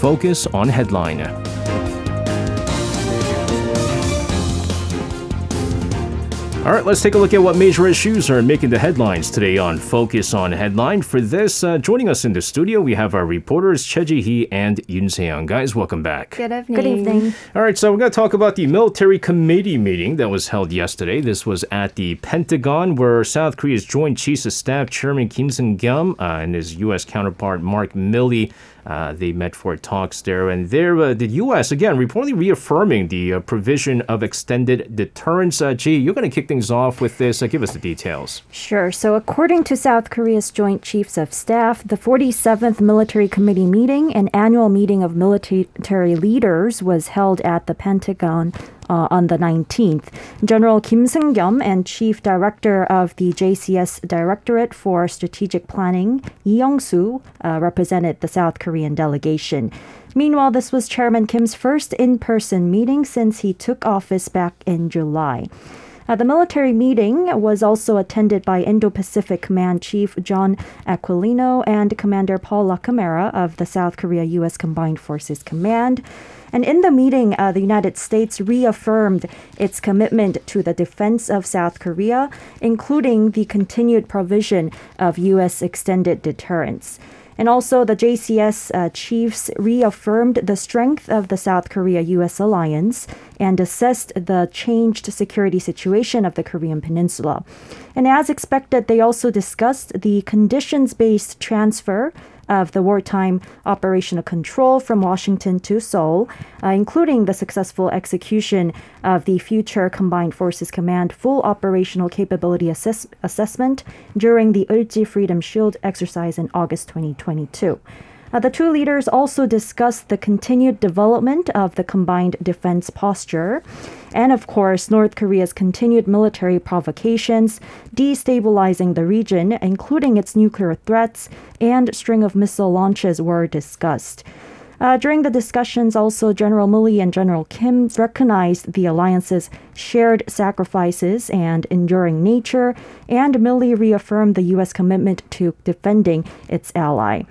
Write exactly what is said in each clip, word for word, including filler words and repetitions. focus on Headline. All right, let's take a look at what major issues are making the headlines today on Focus on Headline. For this, uh, joining us in the studio, we have our reporters Choi Ji-hee and Yoon Se-young. Guys, welcome back. Good evening. Good evening. All right, so we're going to talk about the military committee meeting that was held yesterday. This was at the Pentagon, where South Korea's Joint Chiefs of Staff Chairman Kim Seung-kyum uh, and his U S counterpart Mark Milley, Uh, they met for talks there, and there uh, the U S again reportedly reaffirming the uh, provision of extended deterrence. Uh, Ji, you're going to kick things off with this. Uh, give us the details. Sure. So according to South Korea's Joint Chiefs of Staff, the forty-seventh Military Committee meeting, an annual meeting of military leaders, was held at the Pentagon Uh, on the nineteenth. General Kim Seung-kyum and Chief Director of the J C S Directorate for Strategic Planning, Lee Young-soo, uh, represented the South Korean delegation. Meanwhile, this was Chairman Kim's first in-person meeting since he took office back in July. Uh, the military meeting was also attended by Indo-Pacific Command Chief John Aquilino and Commander Paul Lacomera of the South Korea-U S Combined Forces Command. And in the meeting, uh, the United States reaffirmed its commitment to the defense of South Korea, including the continued provision of U S extended deterrence. And also, the J C S uh, chiefs reaffirmed the strength of the South Korea-U S alliance and assessed the changed security situation of the Korean Peninsula. And as expected, they also discussed the conditions-based transfer of the wartime operational control from Washington to Seoul, uh, including the successful execution of the future Combined Forces Command full operational capability assess- assessment during the Ulji Freedom Shield exercise in August twenty twenty-two. Uh, the two leaders also discussed the continued development of the combined defense posture and, of course, North Korea's continued military provocations, destabilizing the region, including its nuclear threats, and string of missile launches were discussed. Uh, during the discussions, also, General Milley and General Kim recognized the alliance's shared sacrifices and enduring nature, and Milley reaffirmed the U S commitment to defending its ally.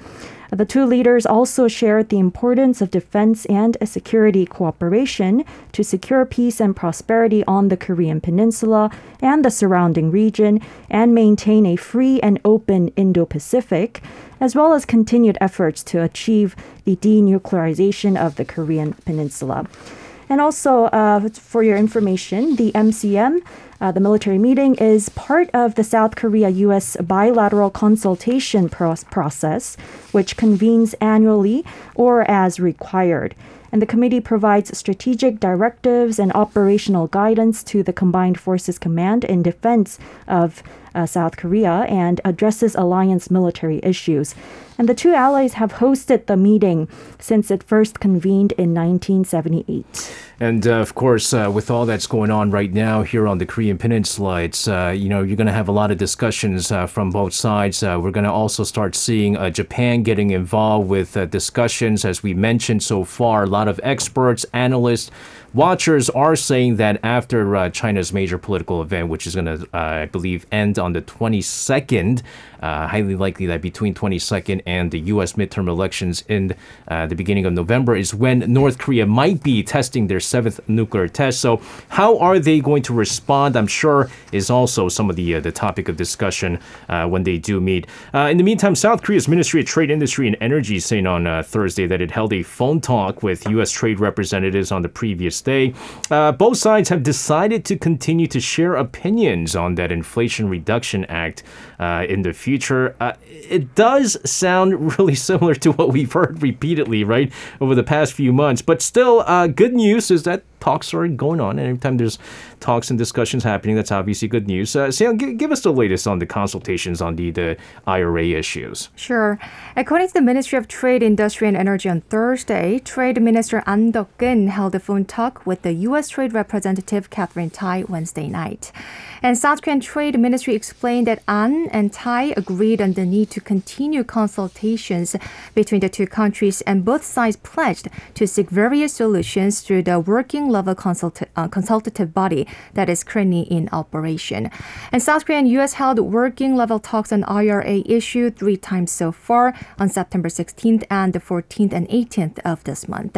The two leaders also shared the importance of defense and security cooperation to secure peace and prosperity on the Korean Peninsula and the surrounding region and maintain a free and open Indo-Pacific, as well as continued efforts to achieve the denuclearization of the Korean Peninsula. And also, uh, for your information, the M C M, uh, the military meeting, is part of the South Korea-U S bilateral consultation pro- process, which convenes annually or as required. And the committee provides strategic directives and operational guidance to the Combined Forces Command in defense of uh, South Korea and addresses alliance military issues. And the two allies have hosted the meeting since it first convened in nineteen seventy-eight. And uh, of course, uh, with all that's going on right now here on the Korean Peninsula, it's uh, you know you're going to have a lot of discussions uh, from both sides. Uh, we're going to also start seeing uh, Japan getting involved with uh, discussions, as we mentioned so far. A lot of experts, analysts, watchers are saying that after uh, China's major political event, which is going to, uh, I believe, end on the twenty-second, uh, highly likely that between twenty-second and the U S midterm elections in uh, the beginning of November is when North Korea might be testing their seventh nuclear test. So how are they going to respond, I'm sure, is also some of the, uh, the topic of discussion uh, when they do meet. Uh, in the meantime, South Korea's Ministry of Trade, Industry, and Energy saying on uh, Thursday that it held a phone talk with U S trade representatives on the previous day. Uh, both sides have decided to continue to share opinions on that Inflation Reduction Act uh, in the future. Uh, it does sound really similar to what we've heard repeatedly, right, over the past few months. But still, uh, good news is that talks are going on, and every time there's talks and discussions happening, that's obviously good news. Uh, Seung, g- give us the latest on the consultations on the, the I R A issues. Sure. According to the Ministry of Trade, Industry and Energy on Thursday, Trade Minister Ahn Duk-keun held a phone talk with the U S Trade Representative Catherine Tai Wednesday night. And South Korean Trade Ministry explained that Ahn and Tai agreed on the need to continue consultations between the two countries, and both sides pledged to seek various solutions through the working strong-level consult- uh, consultative body that is currently in operation. And South Korea and U S held working-level talks on I R A issue three times so far on September sixteenth and the fourteenth and eighteenth of this month.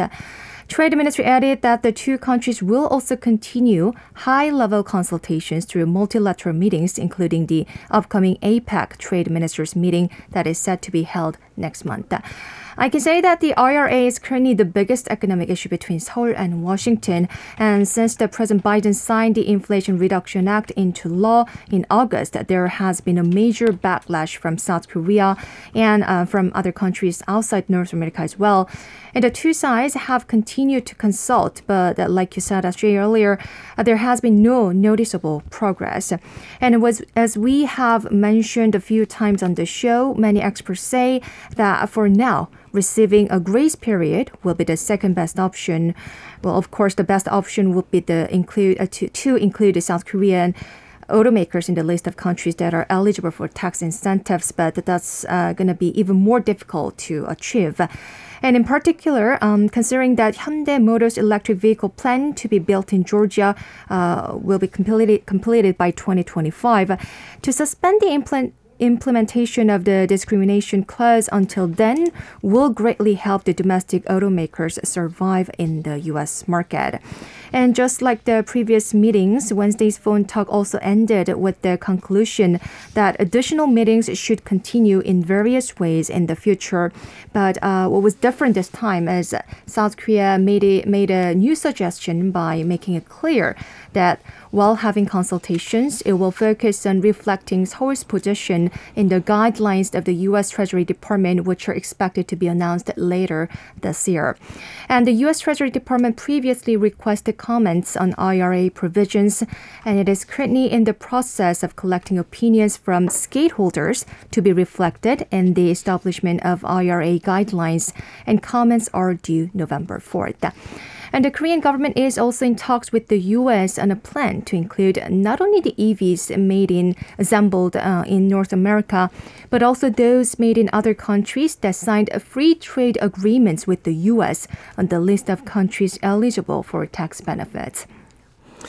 Trade Ministry added that the two countries will also continue high-level consultations through multilateral meetings, including the upcoming APEC Trade Ministers meeting that is set to be held next month. I can say that the I R A is currently the biggest economic issue between Seoul and Washington. And since the President Biden signed the Inflation Reduction Act into law in August, there has been a major backlash from South Korea and uh, from other countries outside North America as well. And the two sides have continued to consult, but uh, like you said, Astrid, earlier, uh, there has been no noticeable progress. And it was, as we have mentioned a few times on the show, many experts say that for now, receiving a grace period will be the second best option. Well, of course, the best option would be the include, uh, to, to include the South Korean automakers in the list of countries that are eligible for tax incentives, but that's uh, going to be even more difficult to achieve. And in particular, um, considering that Hyundai Motors' electric vehicle plan to be built in Georgia uh, will be completed, completed by twenty twenty-five, to suspend the implant implementation of the discrimination clause until then will greatly help the domestic automakers survive in the U S market. And just like the previous meetings, Wednesday's phone talk also ended with the conclusion that additional meetings should continue in various ways in the future. But uh, what was different this time is South Korea made a, made a new suggestion by making it clear that while having consultations, it will focus on reflecting Seoul's position in the guidelines of the U S Treasury Department, which are expected to be announced later this year. And the U S Treasury Department previously requested comments on I R A provisions, and it is currently in the process of collecting opinions from stakeholders to be reflected in the establishment of I R A guidelines, and comments are due November fourth. And the Korean government is also in talks with the U S on a plan to include not only the E Vs made in, assembled uh, in North America, but also those made in other countries that signed free trade agreements with the U S on the list of countries eligible for tax benefits.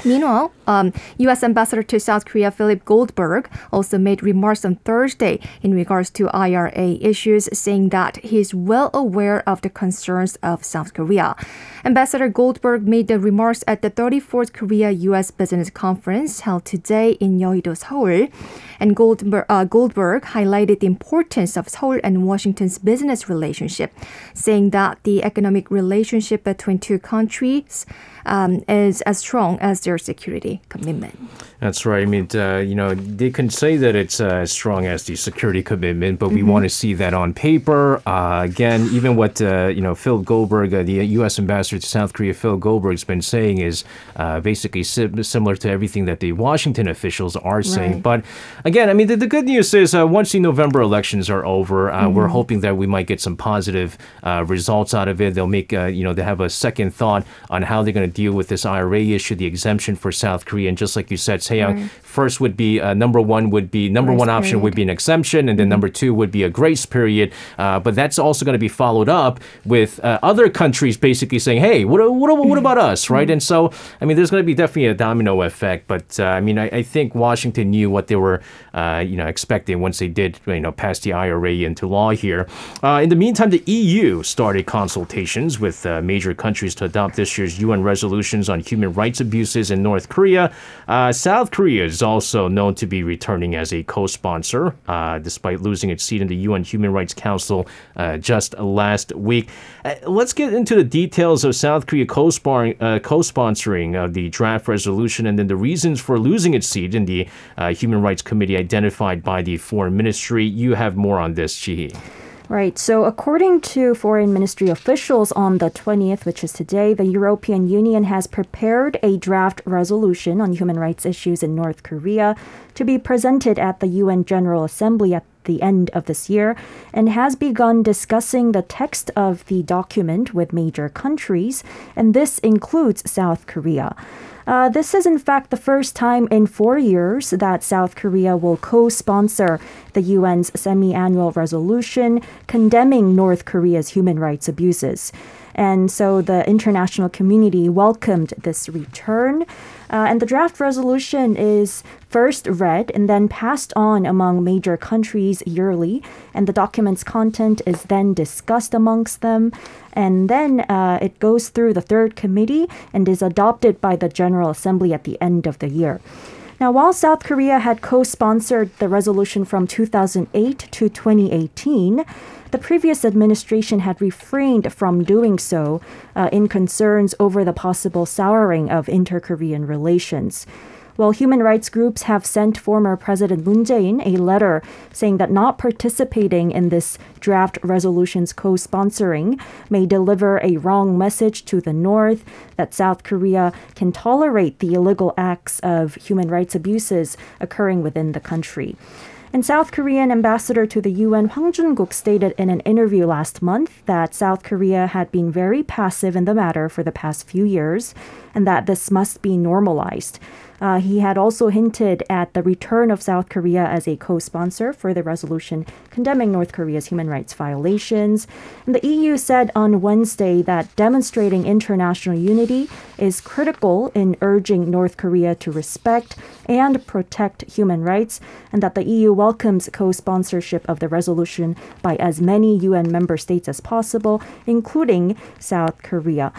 Meanwhile, um, U S Ambassador to South Korea Philip Goldberg also made remarks on Thursday in regards to I R A issues, saying that he is well aware of the concerns of South Korea. Ambassador Goldberg made the remarks at the thirty-fourth Korea-U S Business Conference held today in Yeouido, Seoul. And Goldberg, uh, Goldberg highlighted the importance of Seoul and Washington's business relationship, saying that the economic relationship between two countries um, is as strong as their security commitment. That's right. I mean, uh, you know, they can say that it's uh, as strong as the security commitment, but we mm-hmm. want to see that on paper. Uh, again, even what, uh, you know, Phil Goldberg, uh, the U S ambassador to South Korea, Phil Goldberg, has been saying is uh, basically sim- similar to everything that the Washington officials are saying. Right. But again, I mean, the, the good news is uh, once the November elections are over, uh, mm-hmm. we're hoping that we might get some positive uh, results out of it. They'll make, uh, you know, they have a second thought on how they're going to deal with this I R A issue, the exemption for South Korea. And just like you said, Se-young, right. first would be uh, number one would be number grace one option period. would be an exemption, and then mm-hmm. number two would be a grace period. Uh, but that's also going to be followed up with uh, other countries basically saying, "Hey, what what, what about us?" Right? Mm-hmm. And so, I mean, there's going to be definitely a domino effect. But uh, I mean, I, I think Washington knew what they were, uh, you know, expecting once they did, you know, pass the I R A into law here. Uh, in the meantime, the E U started consultations with uh, major countries to adopt this year's U N resolutions on human rights abuses in North Korea. Uh, South Korea is also known to be returning as a co-sponsor, uh, despite losing its seat in the U N Human Rights Council uh, just last week. Uh, let's get into the details of South Korea co-sparring, uh, co-sponsoring of the draft resolution, and then the reasons for losing its seat in the uh, Human Rights Committee identified by the Foreign Ministry. You have more on this, Ji-hee. Right. So according to Foreign Ministry officials, on the twentieth, which is today, the European Union has prepared a draft resolution on human rights issues in North Korea to be presented at the U N General Assembly at the end of this year, and has begun discussing the text of the document with major countries, and this includes South Korea. Uh, this is, in fact, the first time in four years that South Korea will co-sponsor the U N's semi-annual resolution condemning North Korea's human rights abuses. And so the international community welcomed this return. Uh, and the draft resolution is first read and then passed on among major countries yearly. And the document's content is then discussed amongst them. And then uh, it goes through the third committee and is adopted by the General Assembly at the end of the year. Now, while South Korea had co-sponsored the resolution from two thousand eight to twenty eighteen, the previous administration had refrained from doing so uh, in concerns over the possible souring of inter-Korean relations. While human rights groups have sent former President Moon Jae-in a letter saying that not participating in this draft resolution's co-sponsoring may deliver a wrong message to the North, that South Korea can tolerate the illegal acts of human rights abuses occurring within the country. And South Korean ambassador to the U N, Hwang Jun-guk, stated in an interview last month that South Korea had been very passive in the matter for the past few years and that this must be normalized. Uh, he had also hinted at the return of South Korea as a co-sponsor for the resolution condemning North Korea's human rights violations. And the E U said on Wednesday that demonstrating international unity is critical in urging North Korea to respect and protect human rights, and that the E U welcomes co-sponsorship of the resolution by as many U N member states as possible, including South Korea.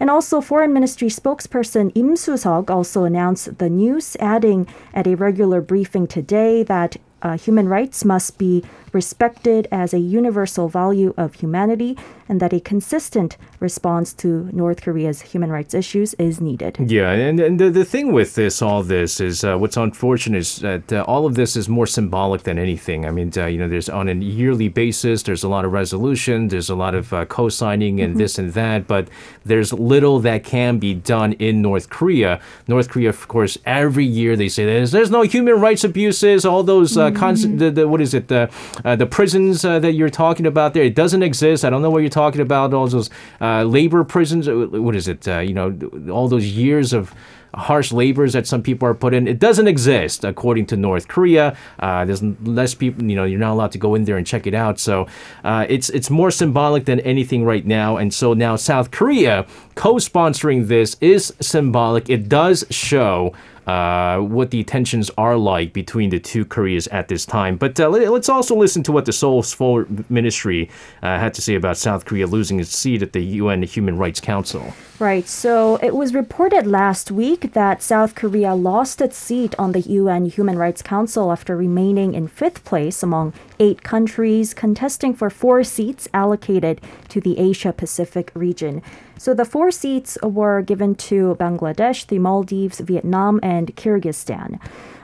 And also, Foreign Ministry spokesperson Im Su-seok also announced the news, adding at a regular briefing today that uh, human rights must be respected as a universal value of humanity and that a consistent response to North Korea's human rights issues is needed. Yeah, and, and the, the thing with this, all this, is uh, what's unfortunate is that uh, all of this is more symbolic than anything. I mean, uh, you know, there's on a yearly basis, there's a lot of resolution, there's a lot of uh, co-signing and mm-hmm. this and that, but there's little that can be done in North Korea. North Korea, of course, every year they say there's, there's no human rights abuses, all those, uh, mm-hmm. cons- the, the, what is it, the, uh, the prisons uh, that you're talking about there, it doesn't exist. I don't know what you're talking talking about, all those uh, labor prisons, what is it, uh, you know, all those years of harsh labors that some people are put in. It doesn't exist, according to North Korea. Uh, there's less people, you know, you're not allowed to go in there and check it out. So uh, it's it's more symbolic than anything right now. And so now South Korea co-sponsoring this is symbolic. It does show Uh, what the tensions are like between the two Koreas at this time. But uh, let, let's also listen to what the Seoul's Foreign Ministry uh, had to say about South Korea losing its seat at the U N Human Rights Council. Right, so it was reported last week that South Korea lost its seat on the U N Human Rights Council after remaining in fifth place among eight countries contesting for four seats allocated to the Asia-Pacific region. So the four seats were given to Bangladesh, the Maldives, Vietnam, and Kyrgyzstan.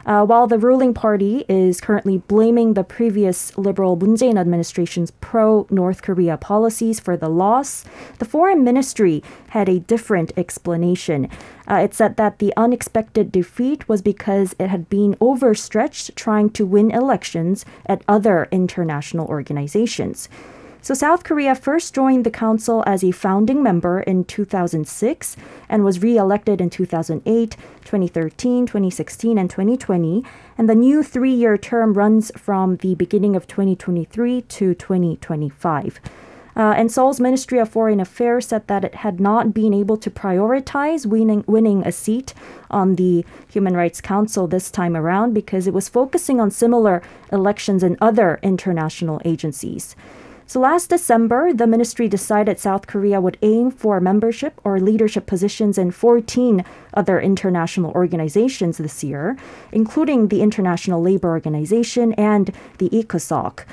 Uh, while the ruling party is currently blaming the previous liberal Moon Jae-in administration's pro-North Korea policies for the loss, the foreign ministry had a different explanation. Uh, it said that the unexpected defeat was because it had been overstretched trying to win elections at other international organizations. So South Korea first joined the council as a founding member in two thousand six and was re-elected in two thousand eight, twenty thirteen, twenty sixteen, and twenty twenty. And the new three-year term runs from the beginning of twenty twenty-three to twenty twenty-five. Uh, and Seoul's Ministry of Foreign Affairs said that it had not been able to prioritize winning, winning a seat on the Human Rights Council this time around because it was focusing on similar elections in other international agencies. So last December, the ministry decided South Korea would aim for membership or leadership positions in fourteen other international organizations this year, including the International Labour Organization and the ECOSOC.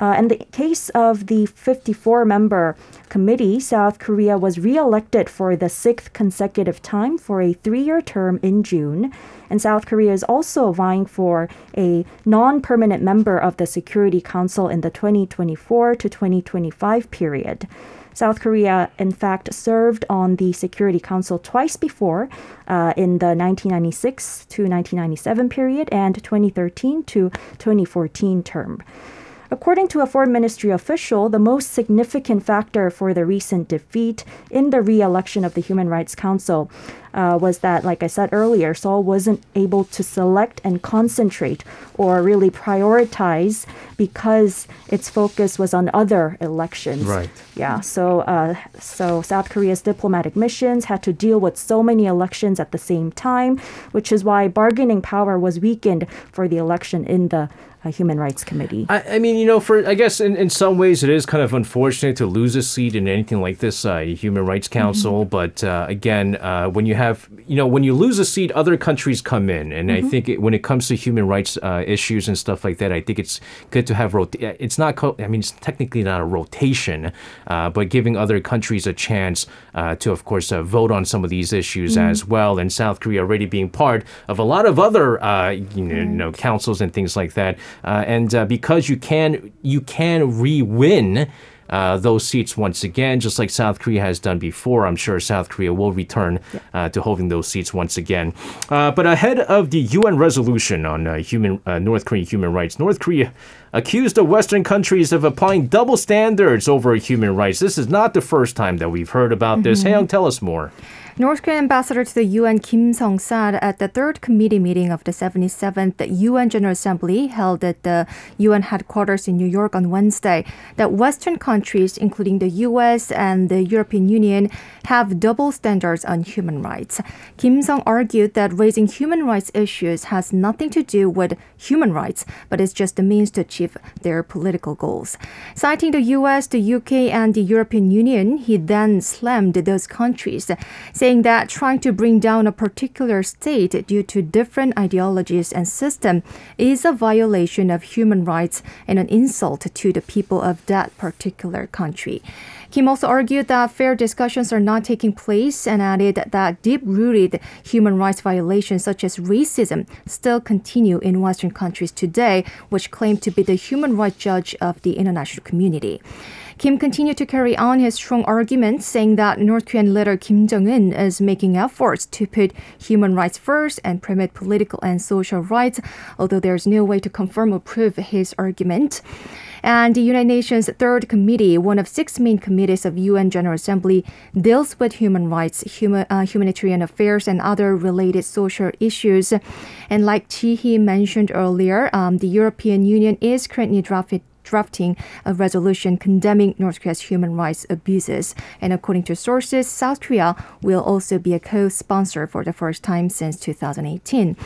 Uh, in the case of the fifty-four member committee, South Korea was re-elected for the sixth consecutive time for a three-year term in June. And South Korea is also vying for a non-permanent member of the Security Council in the twenty twenty-four to twenty twenty-five period. South Korea, in fact, served on the Security Council twice before, uh, in the nineteen ninety-six to nineteen ninety-seven period and twenty thirteen to twenty fourteen term. According to a foreign ministry official, the most significant factor for the recent defeat in the re-election of the Human Rights Council uh, was that, like I said earlier, Seoul wasn't able to select and concentrate or really prioritize because its focus was on other elections. Right. Yeah. So, uh, so South Korea's diplomatic missions had to deal with so many elections at the same time, which is why bargaining power was weakened for the election in the Uh, Human Rights Committee. I, I mean, you know, for I guess in, in some ways it is kind of unfortunate to lose a seat in anything like this, uh, Human Rights Council. Mm-hmm. But uh, again, uh, when you have, you know, when you lose a seat, other countries come in. And mm-hmm. I think it, when it comes to human rights uh, issues and stuff like that, I think it's good to have, rota- it's not, co- I mean, it's technically not a rotation, uh, but giving other countries a chance uh, to, of course, uh, vote on some of these issues mm-hmm. as well. And South Korea already being part of a lot of other, uh, you know, mm-hmm. you know, councils and things like that. Uh, and uh, because you can you can re-win uh, those seats once again, just like South Korea has done before. I'm sure South Korea will return uh, to holding those seats once again. Uh, but ahead of the U N resolution on uh, human uh, North Korean human rights, North Korea accused the Western countries of applying double standards over human rights. This is not the first time that we've heard about mm-hmm. this. Hae-young, tell us more. North Korean ambassador to the U N Kim Song said at the third committee meeting of the seventy-seventh U N General Assembly held at the U N headquarters in New York on Wednesday that Western countries, including the U S and the European Union, have double standards on human rights. Kim Song argued that raising human rights issues has nothing to do with human rights, but is just a means to achieve their political goals. Citing the U S, the U K, and the European Union, he then slammed those countries, saying saying that trying to bring down a particular state due to different ideologies and system is a violation of human rights and an insult to the people of that particular country. Kim also argued that fair discussions are not taking place and added that deep-rooted human rights violations such as racism still continue in Western countries today, which claim to be the human rights judge of the international community. Kim continued to carry on his strong argument, saying that North Korean leader Kim Jong-un is making efforts to put human rights first and promote political and social rights, although there's no way to confirm or prove his argument. And the United Nations Third Committee, one of six main committees of U N General Assembly, deals with human rights, human, uh, humanitarian affairs, and other related social issues. And like Ji-hee mentioned earlier, um, the European Union is currently drafted drafting a resolution condemning North Korea's human rights abuses. And according to sources, South Korea will also be a co-sponsor for the first time since two thousand eighteen.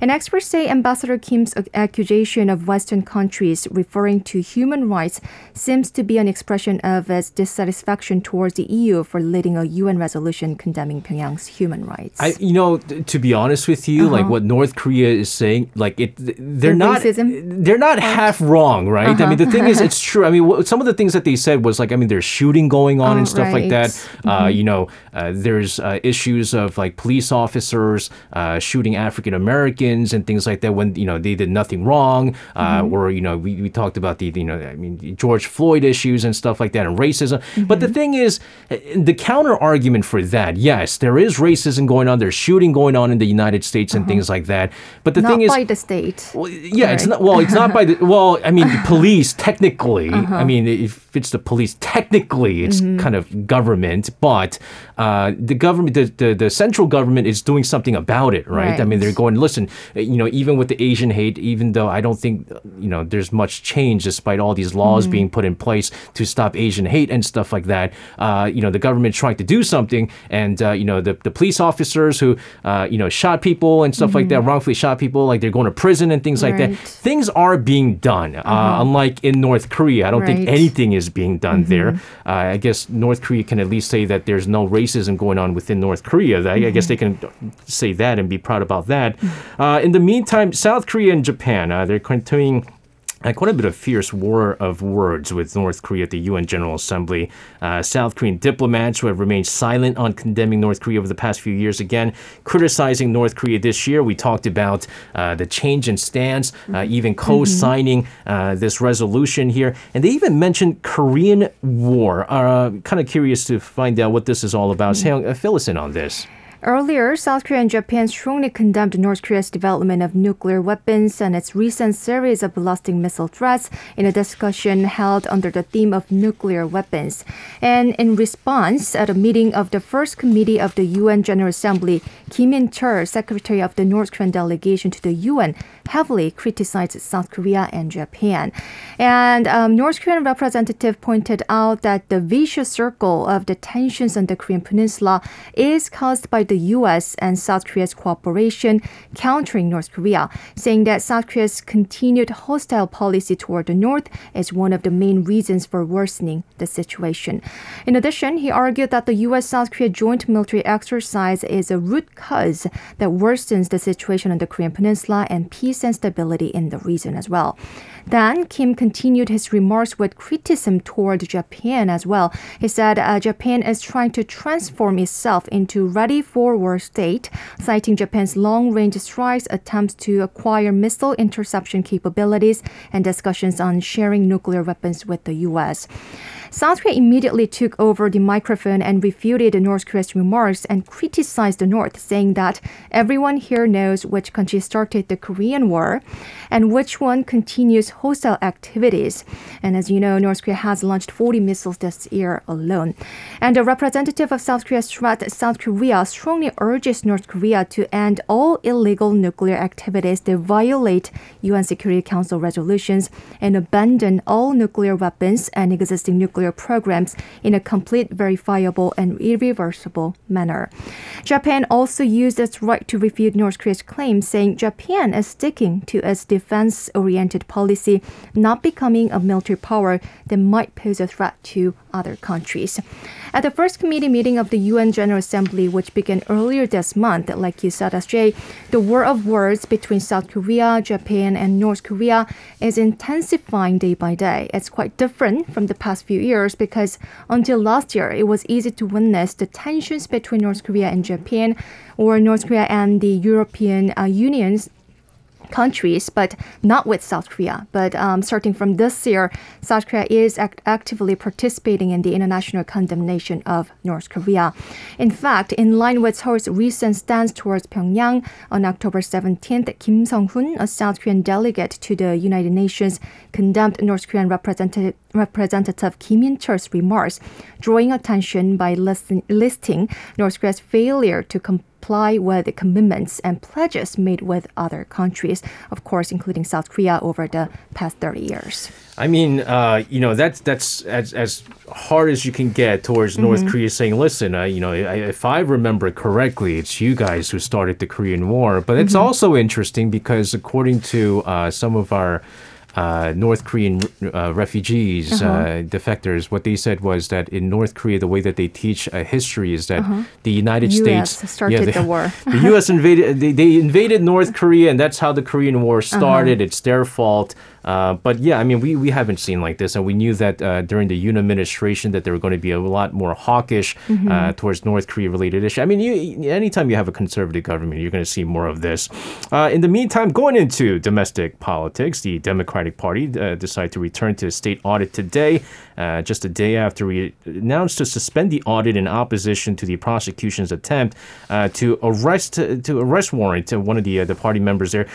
And experts say Ambassador Kim's accusation of Western countries referring to human rights seems to be an expression of his dissatisfaction towards the E U for leading a U N resolution condemning Pyongyang's human rights. I, you know, th- to be honest with you, uh-huh. like what North Korea is saying, like it, th- they're and not, racism? they're not half wrong, right? Uh-huh. I mean, the thing is, it's true. I mean, w- some of the things that they said was like, I mean, there's shooting going on oh, and stuff right. like that. Mm-hmm. Uh, you know, uh, there's uh, issues of like police officers uh, shooting African Americans and things like that when, you know, they did nothing wrong uh, mm-hmm. or, you know, we, we talked about the, you know, I mean, George Floyd issues and stuff like that and racism. Mm-hmm. But the thing is, the counter argument for that, yes, there is racism going on. There's shooting going on in the United States and uh-huh. things like that. But the not thing is... Not by the state. Well, yeah, right. it's not, well, it's not by the... Well, I mean, the police, technically, uh-huh. I mean, if it's the police, technically, it's mm-hmm. kind of government, but uh, the government, the, the, the central government is doing something about it, right? right? I mean, they're going, listen, you know, even with the Asian hate, even though I don't think, you know, there's much change despite all these laws mm-hmm. being put in place to stop Asian hate and stuff like that, uh, you know, the government trying to do something and, uh, you know, the, the police officers who, uh, you know, shot people and stuff mm-hmm. like that, wrongfully shot people, like they're going to prison and things right. like that. Things are being done, uh, mm-hmm. unlike in North Korea. I don't right. think anything is being done mm-hmm. there. Uh, I guess North Korea can at least say that there's no racism going on within North Korea. I, mm-hmm. I guess they can say that and be proud about that. Mm-hmm. Uh, in the meantime, South Korea and Japan, uh, they're continuing uh, quite a bit of fierce war of words with North Korea at the U N General Assembly. Uh, South Korean diplomats who have remained silent on condemning North Korea over the past few years, again, criticizing North Korea this year. We talked about uh, the change in stance, uh, even co-signing uh, this resolution here. And they even mentioned Korean War. Uh, kind of curious to find out what this is all about. Mm-hmm. So, uh, fill us in on this. Earlier, South Korea and Japan strongly condemned North Korea's development of nuclear weapons and its recent series of ballistic missile threats in a discussion held under the theme of nuclear weapons. And in response, at a meeting of the First Committee of the U N General Assembly, Kim Min-chur, Secretary of the North Korean delegation to the U N, heavily criticized South Korea and Japan. And um, North Korean representative pointed out that the vicious circle of the tensions on the Korean Peninsula is caused by the U S and South Korea's cooperation countering North Korea, saying that South Korea's continued hostile policy toward the North is one of the main reasons for worsening the situation. In addition, he argued that the U S-South Korea joint military exercise is a root cause that worsens the situation on the Korean Peninsula and peace and stability in the region as well. Then, Kim continued his remarks with criticism toward Japan as well. He said uh, Japan is trying to transform itself into ready for war state, citing Japan's long-range strikes, attempts to acquire missile interception capabilities, and discussions on sharing nuclear weapons with the U S. South Korea immediately took over the microphone and refuted North Korea's remarks and criticized the North, saying that everyone here knows which country started the Korean War and which one continues hostile activities. And as you know, North Korea has launched forty missiles this year alone. And a representative of South Korea's threat, South Korea, strongly urges North Korea to end all illegal nuclear activities that violate U N Security Council resolutions and abandon all nuclear weapons and existing nuclear programs in a complete, verifiable, and irreversible manner. Japan also used its right to refute North Korea's claim, saying Japan is sticking to its defense-oriented policy, not becoming a military power that might pose a threat to other countries. At the first committee meeting of the U N General Assembly, which began earlier this month, like you said, S J, the war of words between South Korea, Japan, and North Korea is intensifying day by day. It's quite different from the past few years. years because until last year, it was easy to witness the tensions between North Korea and Japan or North Korea and the European uh, Union's countries, but not with South Korea. But um, starting from this year, South Korea is act- actively participating in the international condemnation of North Korea. In fact, in line with Seoul's recent stance towards Pyongyang, on October seventeenth, Kim Sung-hun, a South Korean delegate to the United Nations, condemned North Korean representative, representative Kim In-chul's remarks, drawing attention by listing, listing North Korea's failure to comply comply with the commitments and pledges made with other countries, of course, including South Korea over the past thirty years. I mean, uh, you know, that's that's as, as hard as you can get towards mm-hmm. North Korea, saying, listen, uh, you know, I, if I remember correctly, it's you guys who started the Korean War. But it's mm-hmm. also interesting because according to uh, some of our Uh, North Korean uh, refugees, uh-huh. uh, defectors, what they said was that in North Korea, the way that they teach uh, history is that uh-huh. the United U S States started yeah, they, the war. The U S invaded, they, they invaded North Korea, and that's how the Korean War started. Uh-huh. It's their fault. Uh, but yeah, I mean, we, we haven't seen like this. And we knew that uh, during the Yoon administration that they were going to be a lot more hawkish mm-hmm. uh, towards North Korea-related issues. I mean, you, anytime you have a conservative government, you're going to see more of this. Uh, in the meantime, going into domestic politics, the Democratic Party uh, decided to return to a state audit today, uh, just a day after we announced to suspend the audit in opposition to the prosecution's attempt uh, to arrest to arrest warrant one of the, uh, the party members there.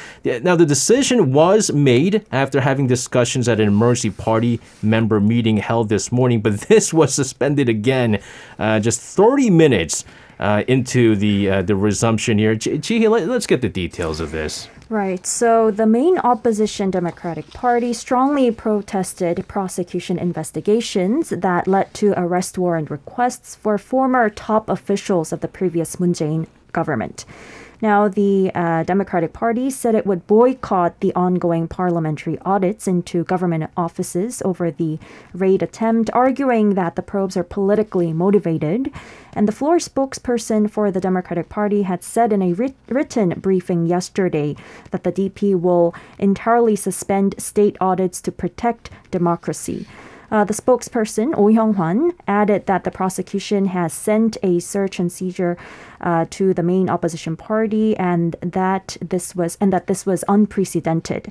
Now, the decision was made after having discussions at an emergency party member meeting held this morning, but this was suspended again uh, just thirty minutes uh, into the uh, the resumption here. Ji-hee, let's get the details of this. Right. So the main opposition Democratic Party strongly protested prosecution investigations that led to arrest warrant requests for former top officials of the previous Moon Jae-in government. Now, the uh, Democratic Party said it would boycott the ongoing parliamentary audits into government offices over the raid attempt, arguing that the probes are politically motivated. And the floor spokesperson for the Democratic Party had said in a writ- written briefing yesterday that the D P will entirely suspend state audits to protect democracy. Uh, the spokesperson, Oh Young-hwan, added that the prosecution has sent a search and seizure uh, to the main opposition party, and that this was and that this was unprecedented.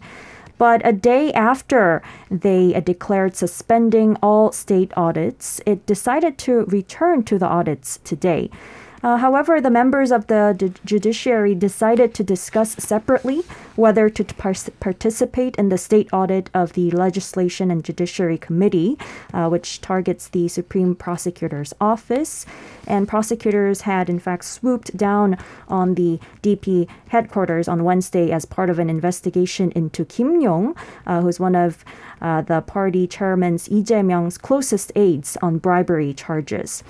But a day after they uh, declared suspending all state audits, it decided to return to the audits today. Uh, however, the members of the d- judiciary decided to discuss separately whether to par- participate in the state audit of the Legislation and Judiciary Committee, uh, which targets the Supreme Prosecutor's Office. And prosecutors had, in fact, swooped down on the D P headquarters on Wednesday as part of an investigation into Kim Yong, uh, who's one of uh, the party chairman's Lee Jae-myung's closest aides on bribery charges.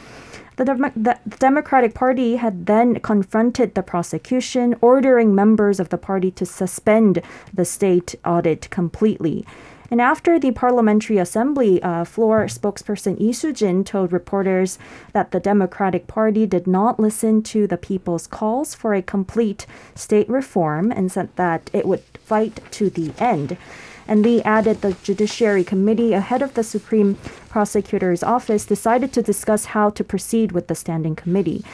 The, Dem- the Democratic Party had then confronted the prosecution, ordering members of the party to suspend the state audit completely. And after the Parliamentary Assembly uh, floor, spokesperson Lee Soo-jin told reporters that the Democratic Party did not listen to the people's calls for a complete state reform and said that it would fight to the end. And Lee added the Judiciary Committee ahead of the Supreme Prosecutor's Office decided to discuss how to proceed with the Standing Committee.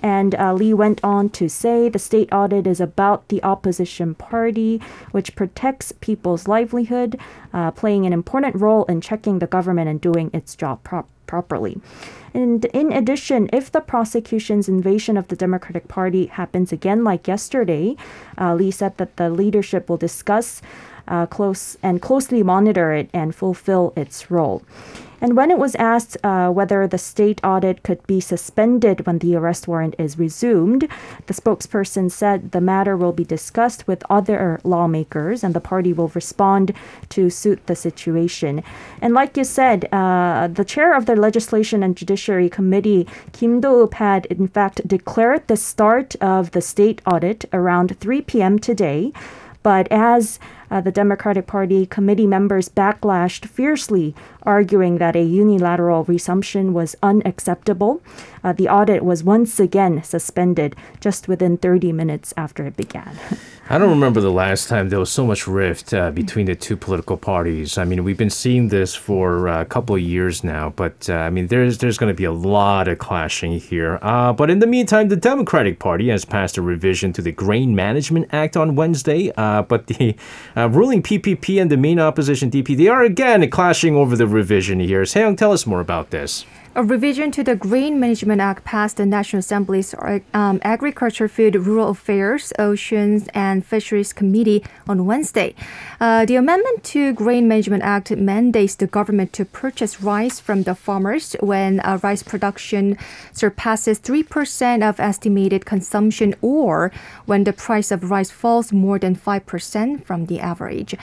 And uh, Lee went on to say the state audit is about the opposition party, which protects people's livelihood, uh, playing an important role in checking the government and doing its job prop- properly. And in addition, if the prosecution's invasion of the Democratic Party happens again like yesterday, uh, Lee said that the leadership will discuss uh, close and closely monitor it and fulfill its role. And when it was asked uh, whether the state audit could be suspended when the arrest warrant is resumed, the spokesperson said the matter will be discussed with other lawmakers and the party will respond to suit the situation. And like you said, uh, the chair of the Legislation and Judiciary Committee, Kim Do-up, had in fact declared the start of the state audit around three p.m. today. But as uh, the Democratic Party committee members backlashed fiercely, arguing that a unilateral resumption was unacceptable, uh, the audit was once again suspended just within thirty minutes after it began. I don't remember the last time there was so much rift uh, between the two political parties. I mean, we've been seeing this for uh, a couple of years now, but uh, I mean, there's there's going to be a lot of clashing here. Uh, but in the meantime, the Democratic Party has passed a revision to the Grain Management Act on Wednesday, uh, but the Uh, ruling P P P and the main opposition D P, they are again clashing over the revision here. Se-young, tell us more about this. A revision to the Grain Management Act passed the National Assembly's um, Agriculture, Food, Rural Affairs, Oceans, and Fisheries Committee on Wednesday. Uh, the amendment to Grain Management Act mandates the government to purchase rice from the farmers when uh, rice production surpasses three percent of estimated consumption or when the price of rice falls more than five percent from the average.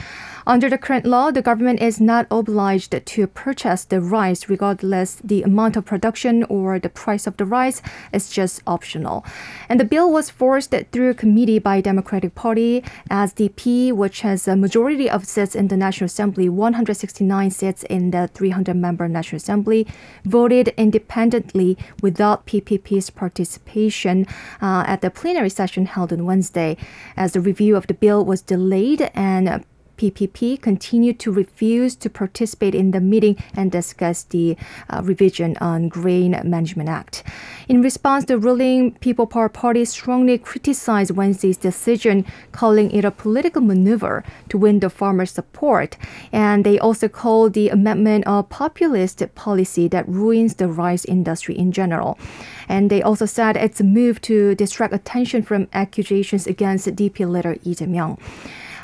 Under the current law, the government is not obliged to purchase the rice regardless the amount of production or the price of the rice is just optional. And the bill was forced through committee by Democratic Party as D P, which has a majority of seats in the National Assembly, one hundred sixty-nine seats in the three hundred member National Assembly, voted independently without P P P's participation uh, at the plenary session held on Wednesday. As the review of the bill was delayed and P P P continued to refuse to participate in the meeting and discuss the uh, revision on Grain Management Act. In response, the ruling People Power Party strongly criticized Wednesday's decision, calling it a political maneuver to win the farmers' support. And they also called the amendment a populist policy that ruins the rice industry in general. And they also said it's a move to distract attention from accusations against D P leader Lee Jae-myung.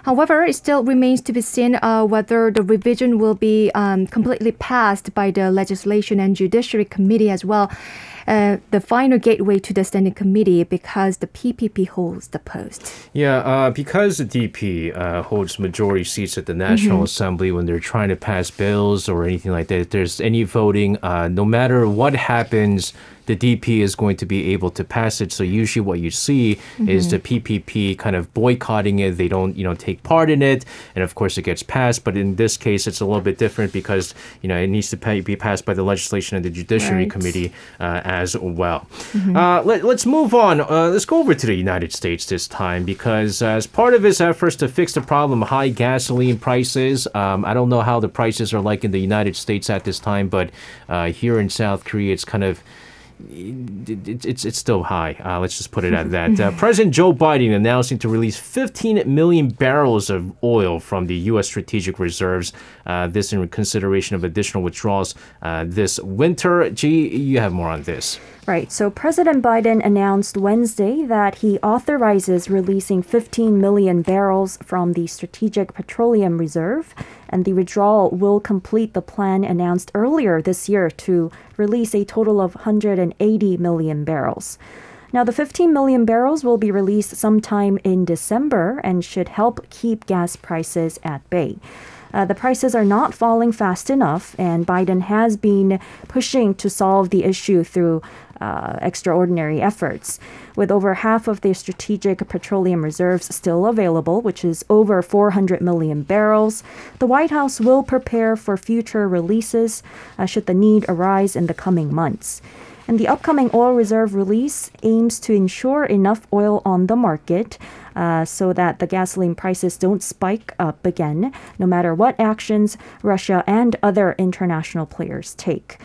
However, it still remains to be seen uh, whether the revision will be um, completely passed by the Legislation and Judiciary Committee as well, uh, the final gateway to the Standing Committee, because the P P P holds the post. Yeah, uh, because the D P uh, holds majority seats at the National mm-hmm. Assembly when they're trying to pass bills or anything like that, if there's any voting, uh, no matter what happens, the D P is going to be able to pass it. So usually what you see mm-hmm. is the P P P kind of boycotting it. They don't, you know, take part in it. And of course it gets passed. But in this case, it's a little bit different because, you know, it needs to pay, be passed by the Legislation and the Judiciary right. Committee uh, as well. Mm-hmm. Uh, let, let's move on. Uh, let's go over to the United States this time because uh, as part of its efforts to fix the problem, high gasoline prices, um, I don't know how the prices are like in the United States at this time, but uh, here in South Korea, it's kind of It, it's it's still high. Uh, let's just put it at that. Uh, President Joe Biden announcing to release fifteen million barrels of oil from the U S strategic reserves. Uh, this in consideration of additional withdrawals uh, this winter. Ji, you have more on this. Right. So President Biden announced Wednesday that he authorizes releasing fifteen million barrels from the Strategic Petroleum Reserve, and the withdrawal will complete the plan announced earlier this year to release a total of one hundred eighty million barrels. Now, the fifteen million barrels will be released sometime in December and should help keep gas prices at bay. Uh, the prices are not falling fast enough, and Biden has been pushing to solve the issue through uh, extraordinary efforts. With over half of the strategic petroleum reserves still available, which is over four hundred million barrels, the White House will prepare for future releases uh, should the need arise in the coming months. And the upcoming oil reserve release aims to ensure enough oil on the market uh, so that the gasoline prices don't spike up again, no matter what actions Russia and other international players take.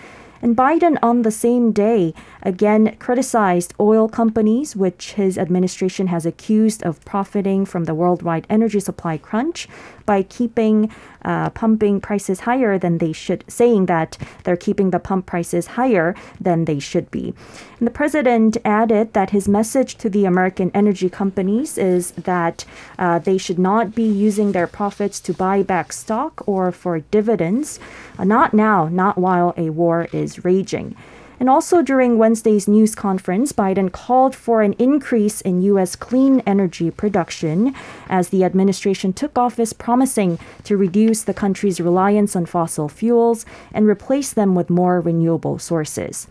And Biden, on the same day, again criticized oil companies, which his administration has accused of profiting from the worldwide energy supply crunch by keeping uh, pumping prices higher than they should, saying that they're keeping the pump prices higher than they should be. And the president added that his message to the American energy companies is that uh, they should not be using their profits to buy back stock or for dividends, uh, not now, not while a war is raging. And also during Wednesday's news conference, Biden called for an increase in U S clean energy production as the administration took office, promising to reduce the country's reliance on fossil fuels and replace them with more renewable sources.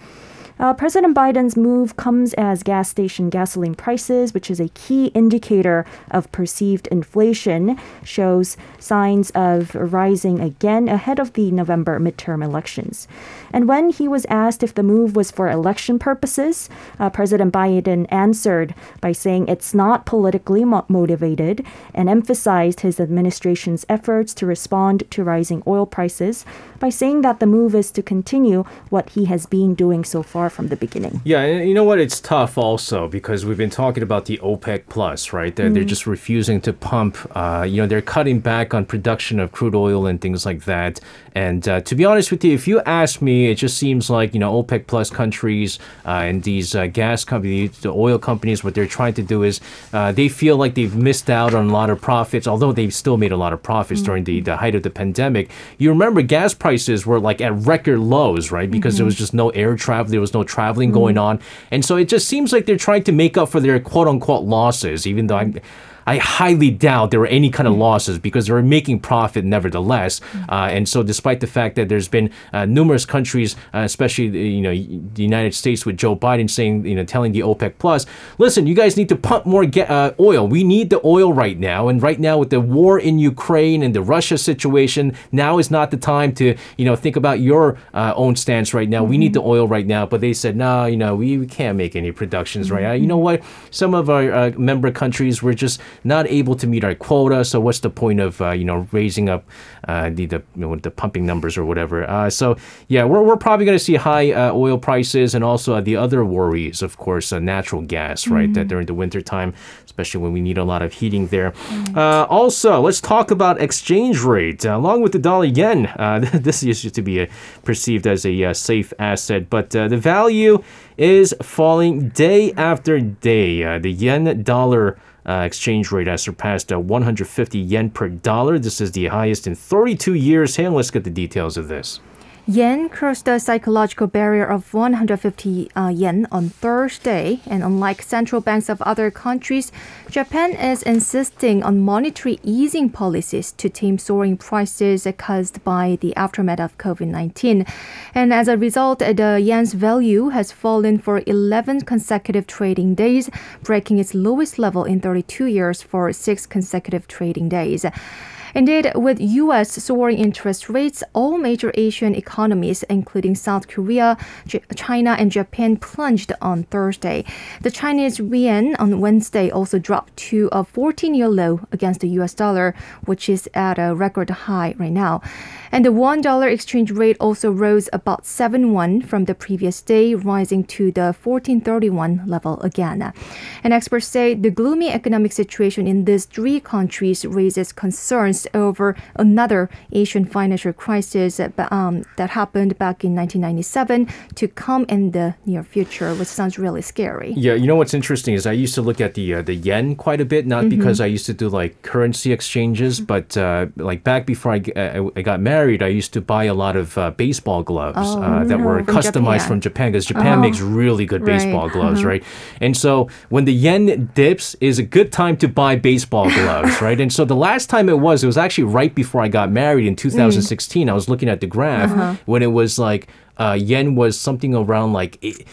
Uh, President Biden's move comes as gas station gasoline prices, which is a key indicator of perceived inflation, shows signs of rising again ahead of the November midterm elections. And when he was asked if the move was for election purposes, uh, President Biden answered by saying it's not politically mo- motivated and emphasized his administration's efforts to respond to rising oil prices by saying that the move is to continue what he has been doing so far from the beginning. Yeah, and you know what? It's tough also because we've been talking about the OPEC plus, right? They're, mm. they're just refusing to pump. Uh, you know, they're cutting back on production of crude oil and things like that. And uh, to be honest with you, if you ask me, it just seems like, you know, OPEC plus countries uh, and these uh, gas companies, the oil companies, what they're trying to do is uh, they feel like they've missed out on a lot of profits, although they've still made a lot of profits mm. during the, the height of the pandemic. You remember gas prices were like at record lows, right? Because mm-hmm. there was just no air travel. There was no traveling going on. And so it just seems like they're trying to make up for their quote-unquote losses, even though I'm... I highly doubt there were any kind of losses because they were making profit nevertheless. Uh, and so despite the fact that there's been uh, numerous countries, uh, especially you know the United States with Joe Biden saying, you know, telling the OPEC plus, listen, you guys need to pump more ge- uh, oil. We need the oil right now. And right now with the war in Ukraine and the Russia situation, now is not the time to, you know, think about your uh, own stance right now. Mm-hmm. We need the oil right now. But they said, no, nah, you know, we, we can't make any productions mm-hmm. right now. You know what? Some of our uh, member countries were just not able to meet our quota, so what's the point of uh, you know raising up uh, the the, you know, the pumping numbers or whatever? Uh, so yeah, we're we're probably going to see high uh, oil prices, and also uh, the other worries, of course, uh, natural gas, right? Mm-hmm. That during the winter time, especially when we need a lot of heating there. Mm-hmm. Uh, also, let's talk about exchange rate. Uh, along with the dollar yen, uh, this used to be uh, perceived as a uh, safe asset, but uh, the value is falling day after day. Uh, the yen dollar Uh, exchange rate has surpassed uh, one hundred fifty yen per dollar. This is the highest in thirty-two years. Hey, let's get the details of this. Yen crossed the psychological barrier of one hundred fifty uh, yen on Thursday, and unlike central banks of other countries, Japan is insisting on monetary easing policies to tame soaring prices caused by the aftermath of COVID nineteen. And as a result, the yen's value has fallen for eleven consecutive trading days, breaking its lowest level in thirty-two years for six consecutive trading days. Indeed, with U S soaring interest rates, all major Asian economies, including South Korea, J- China, and Japan, plunged on Thursday. The Chinese yuan on Wednesday also dropped to a fourteen-year low against the U S dollar, which is at a record high right now. And the one dollar exchange rate also rose about seven won from the previous day, rising to the fourteen thirty-one level again. And experts say the gloomy economic situation in these three countries raises concerns over another Asian financial crisis um, that happened back in nineteen ninety-seven to come in the near future, which sounds really scary. Yeah, you know what's interesting is I used to look at the uh, the yen quite a bit, not mm-hmm. because I used to do like currency exchanges, mm-hmm. but uh, like back before I, uh, I got married, I used to buy a lot of uh, baseball gloves oh, uh, that no, were from customized Japan. from Japan because Japan oh, makes really good baseball right. gloves, uh-huh. right? And so when the yen dips is a good time to buy baseball gloves, right? And so the last time it was, it was actually right before I got married in two thousand sixteen. Mm. I was looking at the graph uh-huh. when it was like uh, yen was something around like, it,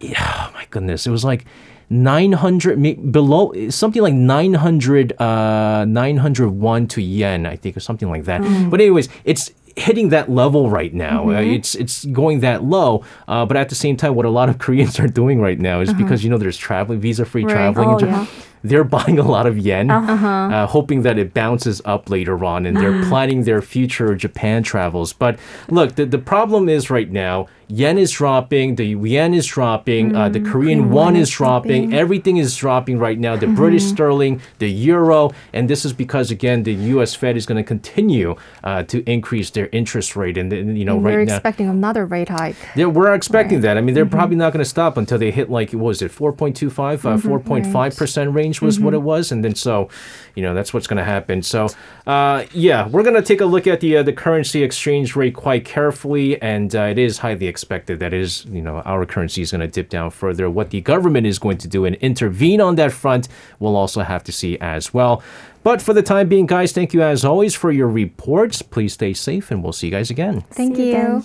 it, oh my goodness, it was like nine hundred below, something like nine hundred, uh, nine hundred won to yen, I think, or something like that. Mm. But anyways, it's hitting that level right now. Mm-hmm. uh, it's it's going that low, uh, but at the same time, what a lot of Koreans are doing right now is uh-huh. because, you know, there's traveling, visa-free right. traveling. Oh, yeah. They're buying a lot of yen, uh-huh. uh, hoping that it bounces up later on, and they're planning their future Japan travels. But look, the, the problem is right now, yen is dropping, the yen is dropping, mm, uh, the Korean won is dropping, everything is dropping right now, the mm-hmm. British sterling, the euro, and this is because, again, the U S Fed is going to continue uh, to increase their interest rate. And, and you know, and right now... they're expecting another rate hike. Yeah, we're expecting right. that. I mean, they're mm-hmm. probably not going to stop until they hit, like, what was it, four point two five, mm-hmm, uh, four point five percent right. range? was mm-hmm. what it was, and then so, you know, that's what's going to happen. So, uh, yeah, we're going to take a look at the uh, the currency exchange rate quite carefully, and uh, it is highly expected that is, you know, our currency is going to dip down further. What the government is going to do and intervene on that front, we'll also have to see as well. But for the time being, guys, thank you as always for your reports. Please stay safe, and we'll see you guys again. Thank see you. Again.